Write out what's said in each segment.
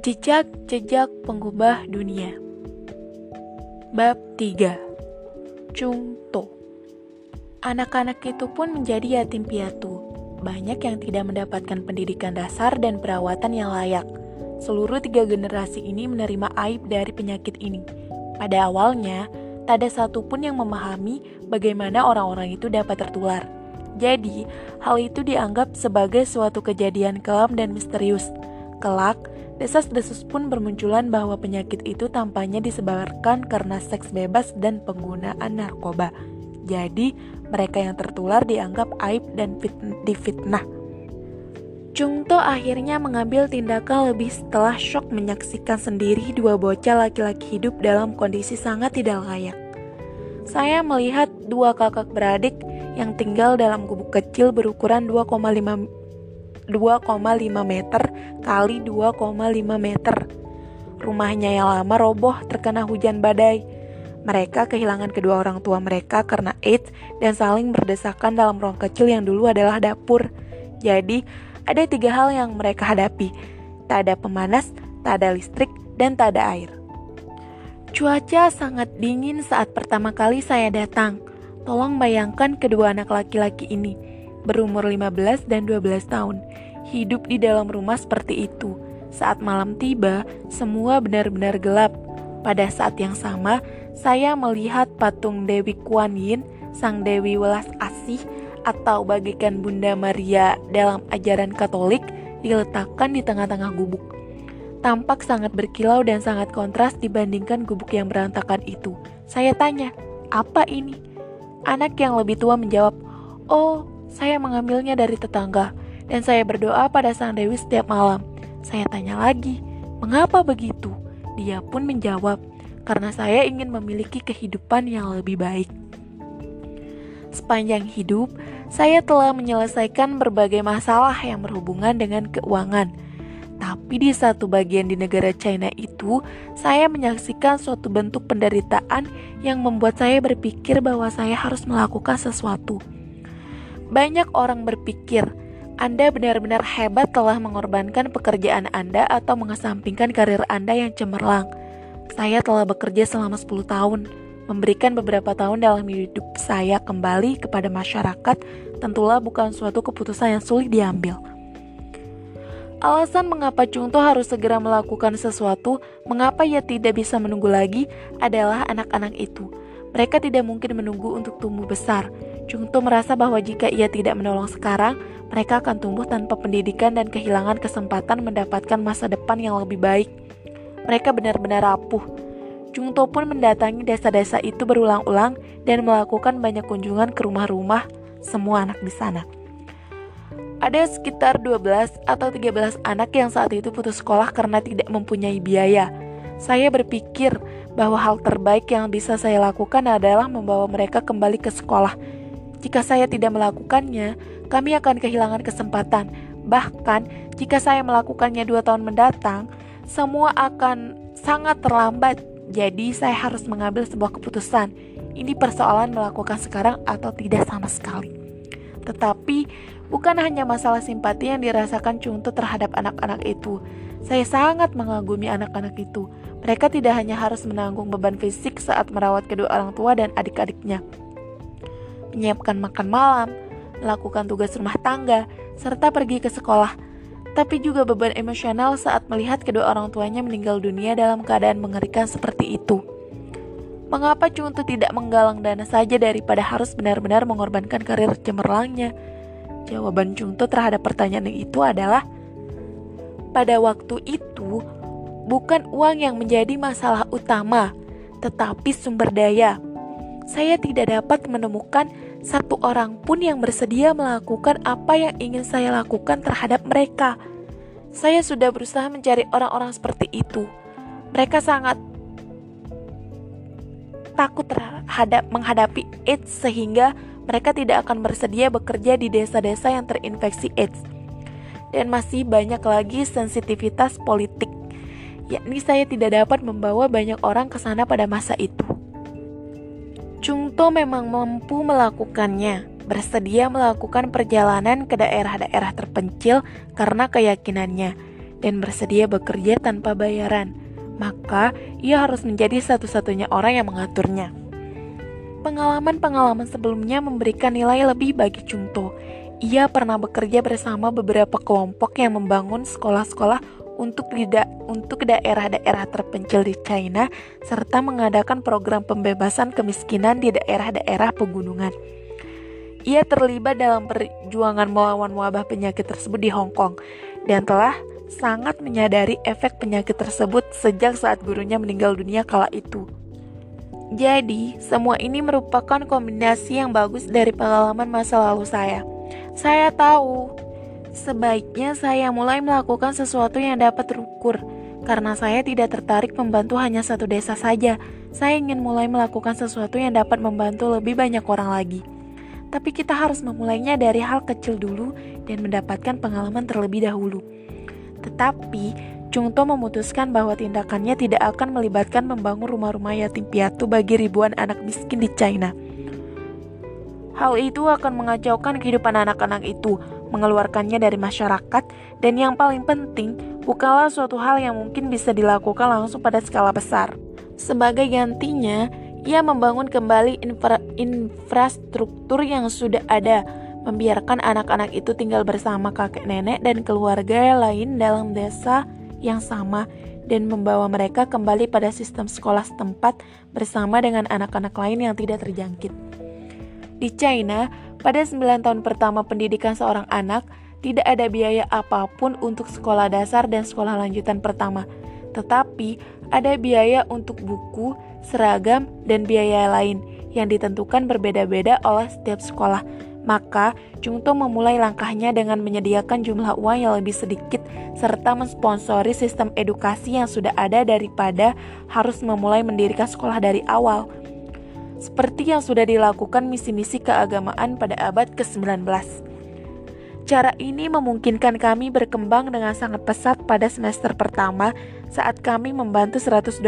Jejak-jejak pengubah dunia. Bab 3. Chung To. Anak-anak itu pun menjadi yatim piatu. Banyak yang tidak mendapatkan pendidikan dasar dan perawatan yang layak. Seluruh 3 generasi ini menerima aib dari penyakit ini. Pada awalnya, tak ada satupun yang memahami bagaimana orang-orang itu dapat tertular. Jadi, hal itu dianggap sebagai suatu kejadian kelam dan misterius. Kelak, desas-desus pun bermunculan bahwa penyakit itu tampaknya disebabkan karena seks bebas dan penggunaan narkoba. Jadi, mereka yang tertular dianggap aib dan difitnah. Chung To akhirnya mengambil tindakan lebih setelah syok menyaksikan sendiri 2 bocah laki-laki hidup dalam kondisi sangat tidak layak. Saya melihat 2 kakak beradik yang tinggal dalam gubuk kecil berukuran 2,5 meter kali 2,5 meter. Rumahnya yang lama roboh terkena hujan badai. Mereka kehilangan kedua orang tua mereka karena AIDS dan saling berdesakan dalam ruang kecil yang dulu adalah dapur. Jadi, ada 3 hal yang mereka hadapi. Tak ada pemanas, tak ada listrik, dan tak ada air. Cuaca sangat dingin saat pertama kali saya datang. Tolong bayangkan kedua anak laki-laki ini. Berumur 15 dan 12 tahun, hidup di dalam rumah seperti itu. Saat malam tiba, semua benar-benar gelap. Pada saat yang sama, saya melihat patung Dewi Kuan Yin, sang Dewi Welas Asih, atau bagaikan Bunda Maria dalam ajaran Katolik, diletakkan di tengah-tengah gubuk. Tampak sangat berkilau dan sangat kontras dibandingkan gubuk yang berantakan itu. Saya tanya, "Apa ini?" Anak yang lebih tua menjawab, "Oh, saya mengambilnya dari tetangga, dan saya berdoa pada sang dewi setiap malam." Saya tanya lagi, "Mengapa begitu?" Dia pun menjawab, "Karena saya ingin memiliki kehidupan yang lebih baik." Sepanjang hidup, saya telah menyelesaikan berbagai masalah yang berhubungan dengan keuangan. Tapi di satu bagian di negara China itu, saya menyaksikan suatu bentuk penderitaan yang membuat saya berpikir bahwa saya harus melakukan sesuatu. Banyak orang berpikir, Anda benar-benar hebat telah mengorbankan pekerjaan Anda atau mengesampingkan karir Anda yang cemerlang. Saya telah bekerja selama 10 tahun, memberikan beberapa tahun dalam hidup saya kembali kepada masyarakat, tentulah bukan suatu keputusan yang sulit diambil. Alasan mengapa Chung To harus segera melakukan sesuatu, mengapa ia tidak bisa menunggu lagi, adalah anak-anak itu. Mereka tidak mungkin menunggu untuk tumbuh besar. Chung To merasa bahwa jika ia tidak menolong sekarang, mereka akan tumbuh tanpa pendidikan dan kehilangan kesempatan mendapatkan masa depan yang lebih baik. Mereka benar-benar rapuh. Chung To pun mendatangi desa-desa itu berulang-ulang dan melakukan banyak kunjungan ke rumah-rumah semua anak di sana. Ada sekitar 12 atau 13 anak yang saat itu putus sekolah karena tidak mempunyai biaya. Saya berpikir bahwa hal terbaik yang bisa saya lakukan adalah membawa mereka kembali ke sekolah. Jika saya tidak melakukannya, kami akan kehilangan kesempatan. Bahkan, jika saya melakukannya 2 tahun mendatang, semua akan sangat terlambat. Jadi, saya harus mengambil sebuah keputusan. Ini persoalan melakukan sekarang atau tidak sama sekali. Tetapi, bukan hanya masalah simpati yang dirasakan Chung To terhadap anak-anak itu. Saya sangat mengagumi anak-anak itu. Mereka tidak hanya harus menanggung beban fisik saat merawat kedua orang tua dan adik-adiknya, menyiapkan makan malam, melakukan tugas rumah tangga, serta pergi ke sekolah. Tapi juga beban emosional saat melihat kedua orang tuanya meninggal dunia dalam keadaan mengerikan seperti itu. Mengapa Chung To tidak menggalang dana saja daripada harus benar-benar mengorbankan karir cemerlangnya? Jawaban Chung To terhadap pertanyaan itu adalah, pada waktu itu, bukan uang yang menjadi masalah utama, tetapi sumber daya. Saya tidak dapat menemukan satu orang pun yang bersedia melakukan apa yang ingin saya lakukan terhadap mereka. Saya sudah berusaha mencari orang-orang seperti itu. Mereka sangat takut menghadapi AIDS sehingga mereka tidak akan bersedia bekerja di desa-desa yang terinfeksi AIDS. Dan masih banyak lagi sensitivitas politik, yakni saya tidak dapat membawa banyak orang ke sana pada masa itu. Chung To memang mampu melakukannya, bersedia melakukan perjalanan ke daerah-daerah terpencil karena keyakinannya. dan bersedia bekerja tanpa bayaran, maka ia harus menjadi satu-satunya orang yang mengaturnya. Pengalaman-pengalaman sebelumnya memberikan nilai lebih bagi Chung To. Ia pernah bekerja bersama beberapa kelompok yang membangun sekolah-sekolah untuk daerah-daerah terpencil di China, serta mengadakan program pembebasan kemiskinan di daerah-daerah pegunungan. Ia terlibat dalam perjuangan melawan wabah penyakit tersebut di Hong Kong, dan telah sangat menyadari efek penyakit tersebut sejak saat gurunya meninggal dunia kala itu. Jadi, semua ini merupakan kombinasi yang bagus dari pengalaman masa lalu saya. Saya tahu, sebaiknya saya mulai melakukan sesuatu yang dapat terukur, karena saya tidak tertarik membantu hanya satu desa saja. Saya ingin mulai melakukan sesuatu yang dapat membantu lebih banyak orang lagi. Tapi kita harus memulainya dari hal kecil dulu dan mendapatkan pengalaman terlebih dahulu. Tetapi, Chung To memutuskan bahwa tindakannya tidak akan melibatkan membangun rumah-rumah yatim piatu bagi ribuan anak miskin di China. Hal itu akan mengacaukan kehidupan anak-anak itu, mengeluarkannya dari masyarakat, dan yang paling penting, bukanlah suatu hal yang mungkin bisa dilakukan langsung pada skala besar. Sebagai gantinya, ia membangun kembali infrastruktur yang sudah ada, membiarkan anak-anak itu tinggal bersama kakek nenek dan keluarga lain dalam desa yang sama, dan membawa mereka kembali pada sistem sekolah setempat bersama dengan anak-anak lain yang tidak terjangkit. Di China, pada 9 tahun pertama pendidikan seorang anak, tidak ada biaya apapun untuk sekolah dasar dan sekolah lanjutan pertama, tetapi ada biaya untuk buku, seragam, dan biaya lain yang ditentukan berbeda-beda oleh setiap sekolah. Maka, Chung To memulai langkahnya dengan menyediakan jumlah uang yang lebih sedikit serta mensponsori sistem edukasi yang sudah ada daripada harus memulai mendirikan sekolah dari awal, seperti yang sudah dilakukan misi-misi keagamaan pada abad ke-19. Cara ini memungkinkan kami berkembang dengan sangat pesat pada semester pertama saat kami membantu 127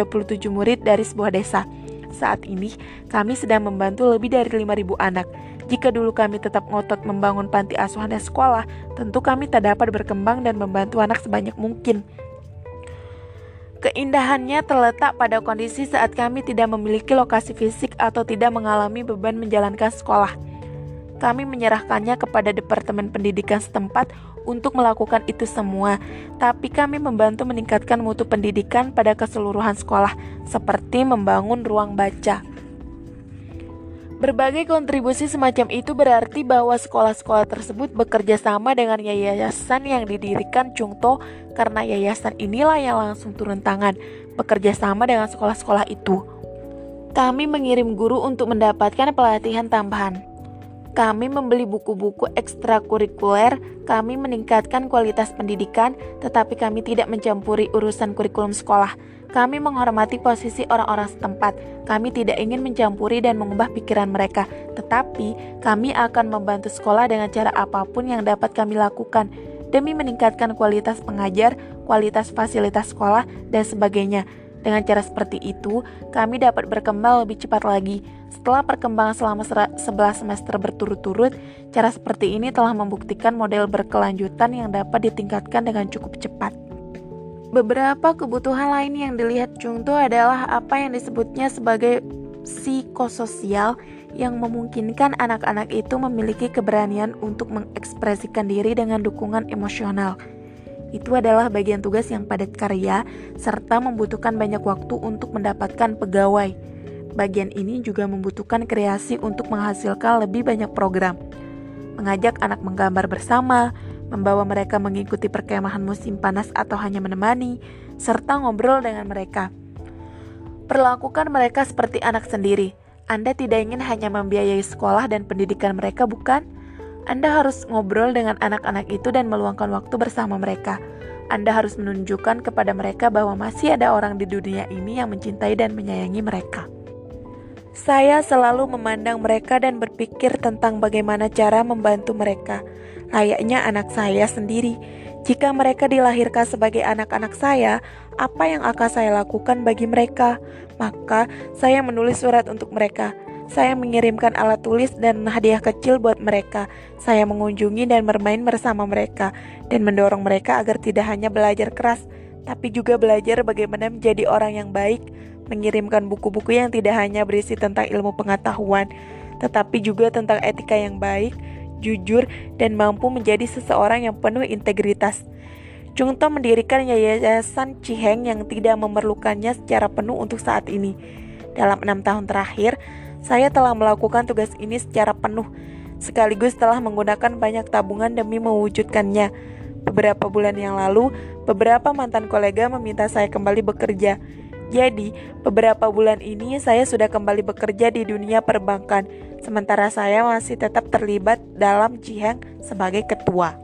murid dari sebuah desa. Saat ini, kami sedang membantu lebih dari 5.000 anak. Jika dulu kami tetap ngotot membangun panti asuhan dan sekolah, tentu kami tak dapat berkembang dan membantu anak sebanyak mungkin. Keindahannya terletak pada kondisi saat kami tidak memiliki lokasi fisik atau tidak mengalami beban menjalankan sekolah. Kami menyerahkannya kepada Departemen Pendidikan setempat untuk melakukan itu semua, tapi kami membantu meningkatkan mutu pendidikan pada keseluruhan sekolah, seperti membangun ruang baca. Berbagai kontribusi semacam itu berarti bahwa sekolah-sekolah tersebut bekerja sama dengan yayasan yang didirikan Chung To, karena yayasan inilah yang langsung turun tangan bekerja sama dengan sekolah-sekolah itu. Kami mengirim guru untuk mendapatkan pelatihan tambahan. Kami membeli buku-buku ekstrakurikuler, kami meningkatkan kualitas pendidikan, tetapi kami tidak mencampuri urusan kurikulum sekolah. Kami menghormati posisi orang-orang setempat. Kami tidak ingin mencampuri dan mengubah pikiran mereka, tetapi kami akan membantu sekolah dengan cara apapun yang dapat kami lakukan demi meningkatkan kualitas pengajar, kualitas fasilitas sekolah, dan sebagainya. Dengan cara seperti itu, kami dapat berkembang lebih cepat lagi. Setelah perkembangan selama 11 semester berturut-turut, cara seperti ini telah membuktikan model berkelanjutan yang dapat ditingkatkan dengan cukup cepat. Beberapa kebutuhan lain yang dilihat Chung To adalah apa yang disebutnya sebagai psikososial, yang memungkinkan anak-anak itu memiliki keberanian untuk mengekspresikan diri dengan dukungan emosional. Itu adalah bagian tugas yang padat karya serta membutuhkan banyak waktu untuk mendapatkan pegawai. Bagian ini juga membutuhkan kreasi untuk menghasilkan lebih banyak program. Mengajak anak menggambar bersama, membawa mereka mengikuti perkemahan musim panas atau hanya menemani, serta ngobrol dengan mereka. Perlakukan mereka seperti anak sendiri. Anda tidak ingin hanya membiayai sekolah dan pendidikan mereka, bukan? Anda harus ngobrol dengan anak-anak itu dan meluangkan waktu bersama mereka. Anda harus menunjukkan kepada mereka bahwa masih ada orang di dunia ini yang mencintai dan menyayangi mereka. Saya selalu memandang mereka dan berpikir tentang bagaimana cara membantu mereka. Layaknya anak saya sendiri. Jika mereka dilahirkan sebagai anak-anak saya, apa yang akan saya lakukan bagi mereka? Maka saya menulis surat untuk mereka. Saya mengirimkan alat tulis dan hadiah kecil buat mereka. Saya mengunjungi dan bermain bersama mereka, dan mendorong mereka agar tidak hanya belajar keras, tapi juga belajar bagaimana menjadi orang yang baik. Mengirimkan buku-buku yang tidak hanya berisi tentang ilmu pengetahuan, tetapi juga tentang etika yang baik, jujur, dan mampu menjadi seseorang yang penuh integritas. Chung To mendirikan yayasan Chi Heng yang tidak memerlukannya secara penuh untuk saat ini. Dalam 6 tahun terakhir, saya telah melakukan tugas ini secara penuh, sekaligus telah menggunakan banyak tabungan demi mewujudkannya. Beberapa bulan yang lalu, beberapa mantan kolega meminta saya kembali bekerja. Jadi, beberapa bulan ini saya sudah kembali bekerja di dunia perbankan, sementara saya masih tetap terlibat dalam Chi Heng sebagai ketua.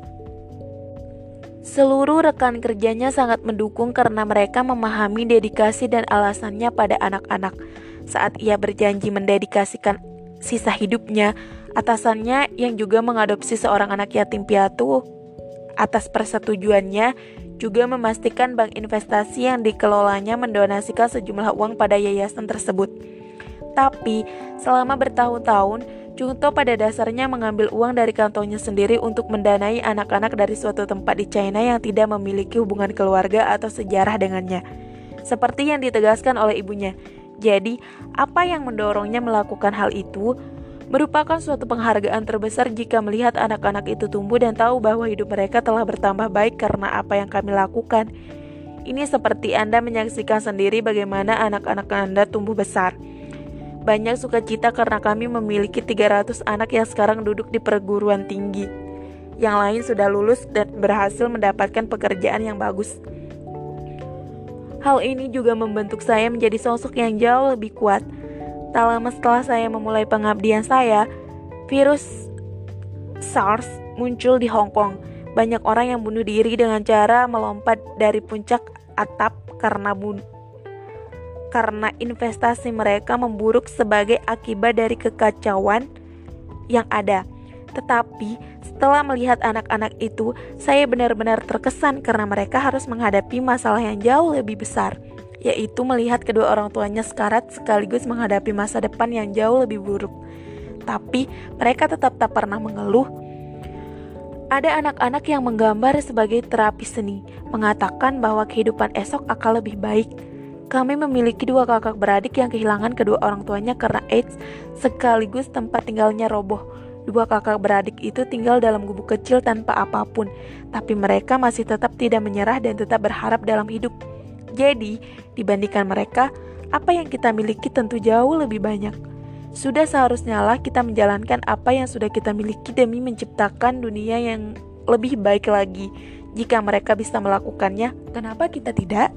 Seluruh rekan kerjanya sangat mendukung karena mereka memahami dedikasi dan alasannya pada anak-anak. Saat ia berjanji mendedikasikan sisa hidupnya, atasannya yang juga mengadopsi seorang anak yatim piatu atas persetujuannya juga memastikan bank investasi yang dikelolanya mendonasikan sejumlah uang pada yayasan tersebut. Tapi, selama bertahun-tahun, Chung To pada dasarnya mengambil uang dari kantongnya sendiri untuk mendanai anak-anak dari suatu tempat di China yang tidak memiliki hubungan keluarga atau sejarah dengannya, seperti yang ditegaskan oleh ibunya. Jadi, apa yang mendorongnya melakukan hal itu merupakan suatu penghargaan terbesar jika melihat anak-anak itu tumbuh dan tahu bahwa hidup mereka telah bertambah baik karena apa yang kami lakukan. Ini seperti Anda menyaksikan sendiri bagaimana anak-anak Anda tumbuh besar. Banyak sukacita karena kami memiliki 300 anak yang sekarang duduk di perguruan tinggi. Yang lain sudah lulus dan berhasil mendapatkan pekerjaan yang bagus. Hal ini juga membentuk saya menjadi sosok yang jauh lebih kuat. Tak lama setelah saya memulai pengabdian saya, virus SARS muncul di Hong Kong. Banyak orang yang bunuh diri dengan cara melompat dari puncak atap karena investasi mereka memburuk sebagai akibat dari kekacauan yang ada. Tetapi setelah melihat anak-anak itu, saya benar-benar terkesan karena mereka harus menghadapi masalah yang jauh lebih besar, yaitu melihat kedua orang tuanya sekarat sekaligus menghadapi masa depan yang jauh lebih buruk. Tapi mereka tetap tak pernah mengeluh. Ada anak-anak yang menggambar sebagai terapi seni, mengatakan bahwa kehidupan esok akan lebih baik. Kami memiliki 2 kakak beradik yang kehilangan kedua orang tuanya karena AIDS, sekaligus tempat tinggalnya roboh. 2 kakak beradik itu tinggal dalam gubuk kecil tanpa apapun, tapi mereka masih tetap tidak menyerah dan tetap berharap dalam hidup. Jadi, dibandingkan mereka, apa yang kita miliki tentu jauh lebih banyak. Sudah seharusnya lah kita menjalankan apa yang sudah kita miliki demi menciptakan dunia yang lebih baik lagi. Jika mereka bisa melakukannya, kenapa kita tidak?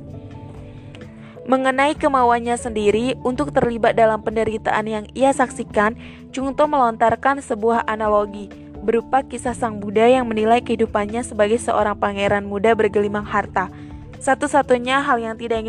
Mengenai kemauannya sendiri untuk terlibat dalam penderitaan yang ia saksikan, Chung To melontarkan sebuah analogi berupa kisah sang Buddha yang menilai kehidupannya sebagai seorang pangeran muda bergelimang harta. Satu-satu hal yang tidak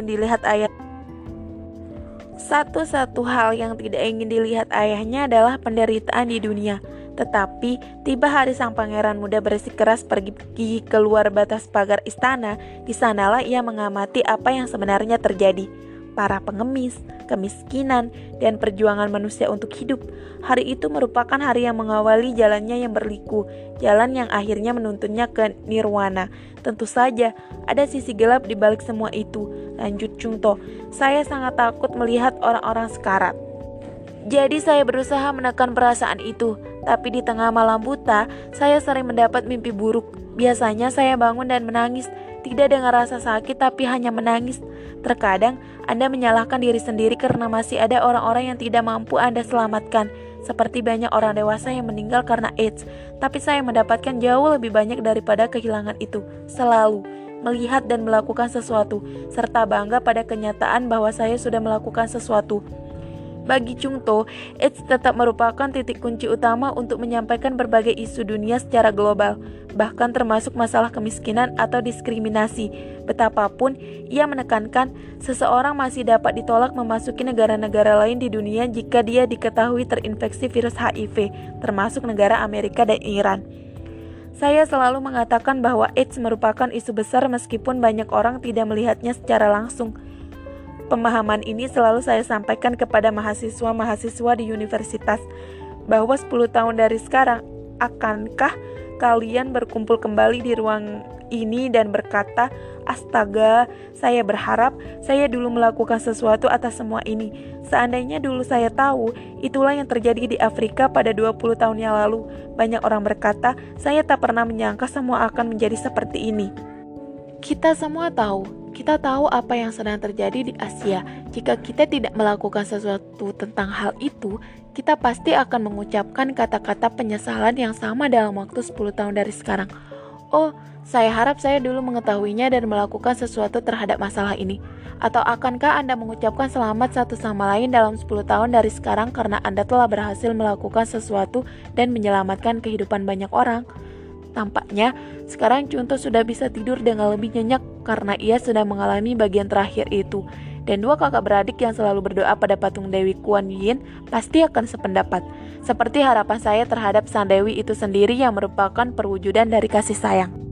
ingin dilihat ayahnya adalah penderitaan di dunia. Tetapi, tiba hari sang pangeran muda bersikeras pergi keluar batas pagar istana, di sanalah ia mengamati apa yang sebenarnya terjadi. Para pengemis, kemiskinan, dan perjuangan manusia untuk hidup. Hari itu merupakan hari yang mengawali jalannya yang berliku, jalan yang akhirnya menuntunnya ke nirwana. Tentu saja, ada sisi gelap di balik semua itu. Lanjut Chung To, saya sangat takut melihat orang-orang sekarat. Jadi saya berusaha menekan perasaan itu, tapi di tengah malam buta, saya sering mendapat mimpi buruk. Biasanya saya bangun dan menangis, tidak dengan rasa sakit tapi hanya menangis. Terkadang, Anda menyalahkan diri sendiri karena masih ada orang-orang yang tidak mampu Anda selamatkan, seperti banyak orang dewasa yang meninggal karena AIDS. Tapi saya mendapatkan jauh lebih banyak daripada kehilangan itu, selalu melihat dan melakukan sesuatu, serta bangga pada kenyataan bahwa saya sudah melakukan sesuatu. Bagi Chung To, AIDS tetap merupakan titik kunci utama untuk menyampaikan berbagai isu dunia secara global, bahkan termasuk masalah kemiskinan atau diskriminasi. Betapapun, ia menekankan seseorang masih dapat ditolak memasuki negara-negara lain di dunia jika dia diketahui terinfeksi virus HIV, termasuk negara Amerika dan Iran. Saya selalu mengatakan bahwa AIDS merupakan isu besar meskipun banyak orang tidak melihatnya secara langsung. Pemahaman ini selalu saya sampaikan kepada mahasiswa-mahasiswa di universitas, bahwa 10 tahun dari sekarang, akankah kalian berkumpul kembali di ruang ini dan berkata, astaga, saya berharap saya dulu melakukan sesuatu atas semua ini. Seandainya dulu saya tahu, itulah yang terjadi di Afrika pada 20 tahun yang lalu. Banyak orang berkata, saya tak pernah menyangka semua akan menjadi seperti ini. Kita semua tahu. Kita tahu apa yang sedang terjadi di Asia. Jika kita tidak melakukan sesuatu tentang hal itu, kita pasti akan mengucapkan kata-kata penyesalan yang sama dalam waktu 10 tahun dari sekarang. Oh, saya harap saya dulu mengetahuinya dan melakukan sesuatu terhadap masalah ini. Atau akankah Anda mengucapkan selamat satu sama lain dalam 10 tahun dari sekarang karena Anda telah berhasil melakukan sesuatu dan menyelamatkan kehidupan banyak orang? Tampaknya, sekarang Chung To sudah bisa tidur dengan lebih nyenyak karena ia sudah mengalami bagian terakhir itu. Dan dua kakak beradik yang selalu berdoa pada patung Dewi Kuan Yin pasti akan sependapat. Seperti harapan saya terhadap sang Dewi itu sendiri yang merupakan perwujudan dari kasih sayang.